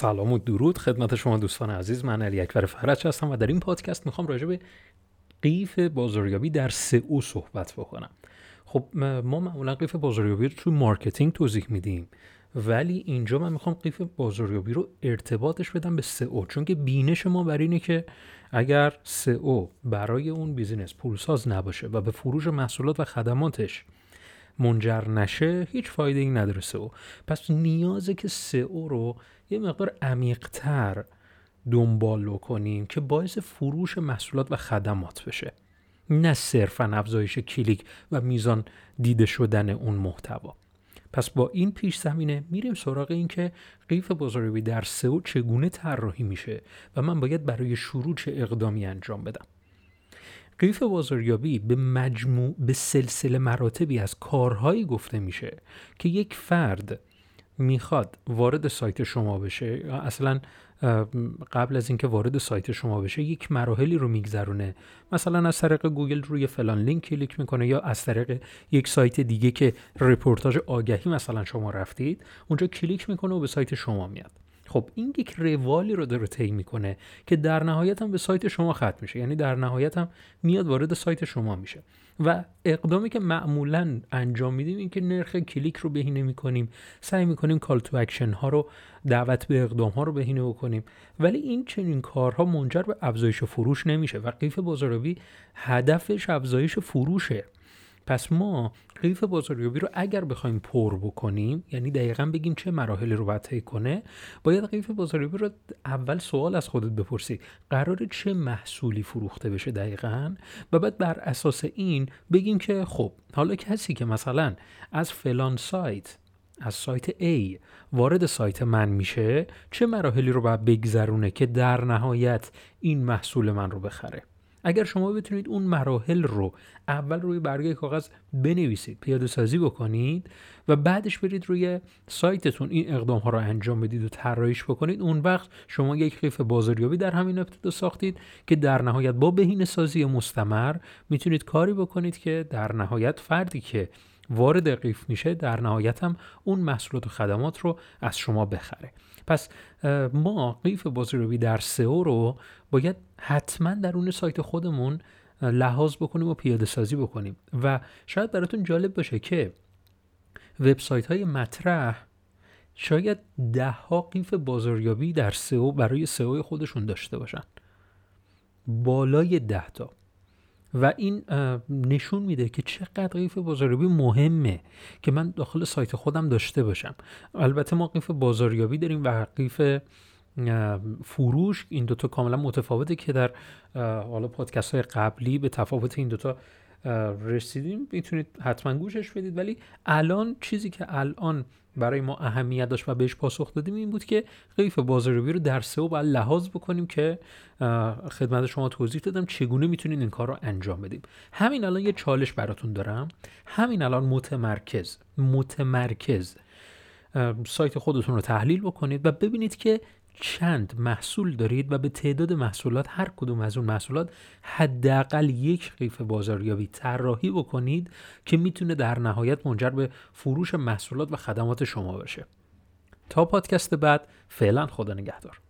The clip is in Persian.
سلام و درود خدمت شما دوستان عزیز. من علی اکبر فرج هستم و در این پادکست میخوام راجع به قیف بازاریابی در SEO صحبت بکنم. خب ما معمولا قیف بازاریابی رو توی مارکتینگ توضیح میدیم، ولی اینجا من میخوام قیف بازاریابی رو ارتباطش بدم به SEO، چون که بینش ما بر اینه که اگر SEO برای اون بیزینس پولساز نباشه و به فروش محصولات و خدماتش منجر نشه، هیچ فایده ای نداره SEO. پس نیازه که SEO رو یه مقدار عمیق‌تر دنبال کنیم که باعث فروش محصولات و خدمات بشه، نه صرفاً افزایش کلیک و میزان دیده شدن اون محتوا. پس با این پیش زمینه میریم سراغ این که قیف بازاریابی در SEO چگونه طراحی میشه و من باید برای شروع چه اقدامی انجام بدم. قیف بازاریابی به سلسله مراتبی از کارهایی گفته میشه که یک فرد میخواد وارد سایت شما بشه، اصلا قبل از اینکه وارد سایت شما بشه یک مراحلی رو میگذرونه. مثلا از طریق گوگل روی فلان لینک کلیک میکنه، یا از طریق یک سایت دیگه که رپورتاج آگهی مثلا شما رفتید اونجا کلیک میکنه و به سایت شما میاد. خب این یک روالی رو داره طی میکنه که در نهایت هم به سایت شما ختم میشه، یعنی در نهایت هم میاد وارد سایت شما میشه. و اقدامی که معمولا انجام میدیم این که نرخ کلیک رو بهینه میکنیم، سعی میکنیم کال تو اکشن ها رو، دعوت به اقدام ها رو بهینه بکنیم، ولی این چنین کارها منجر به افزایش فروش نمیشه و قیف بازاریابی هدفش افزایش فروشه. پس ما قیف بازاریابی رو اگر بخوایم پر بکنیم، یعنی دقیقاً بگیم چه مراحل رو باید طی کنه، باید قیف بازاریابی رو اول سوال از خودت بپرسی قراره چه محصولی فروخته بشه دقیقاً، و بعد بر اساس این بگیم که خب حالا کسی که مثلا از فلان سایت، از سایت A وارد سایت من میشه، چه مراحلی رو باید بگذرونه که در نهایت این محصول من رو بخره. اگر شما بتونید اون مراحل رو اول روی برگه کاغذ بنویسید، پیاده سازی بکنید و بعدش برید روی سایتتون این اقدام ها رو انجام بدید و طراحیش بکنید، اون وقت شما یک قیف بازاریابی در همین ابتدا ساختید که در نهایت با بهینه سازی مستمر میتونید کاری بکنید که در نهایت فردی که وارد قیف میشه در نهایت هم اون محصولات و خدمات رو از شما بخره. پس ما قیف بازاریابی در SEO رو باید حتما درون سایت خودمون لحاظ بکنیم و پیاده سازی بکنیم. و شاید براتون جالب باشه که وبسایت های مطرح شاید 10 قیف بازاریابی در SEO برای SEO خودشون داشته باشن، بالای 10. و این نشون میده که چقدر قیف بازاریابی مهمه که من داخل سایت خودم داشته باشم. البته ما قیف بازاریابی داریم و قیف فروش، این دوتا کاملا متفاوته که در حالا پادکست های قبلی به تفاوت این دوتا رسیدیم، میتونید حتما گوشش بدید. ولی الان چیزی که الان برای ما اهمیت داشت و بهش پاسخ دادیم این بود که قیف بازاریابی رو در SEO باید لحاظ بکنیم که خدمت شما توضیح دادم چگونه میتونید این کار رو انجام بدیم. همین الان یه چالش براتون دارم. همین الان متمرکز سایت خودتون رو تحلیل بکنید و ببینید که چند محصول دارید و به تعداد محصولات هر کدوم از اون محصولات حداقل یک قیف بازاریابی طراحی بکنید که میتونه در نهایت منجر به فروش محصولات و خدمات شما بشه. تا پادکست بعد، فعلا خدا نگهدار.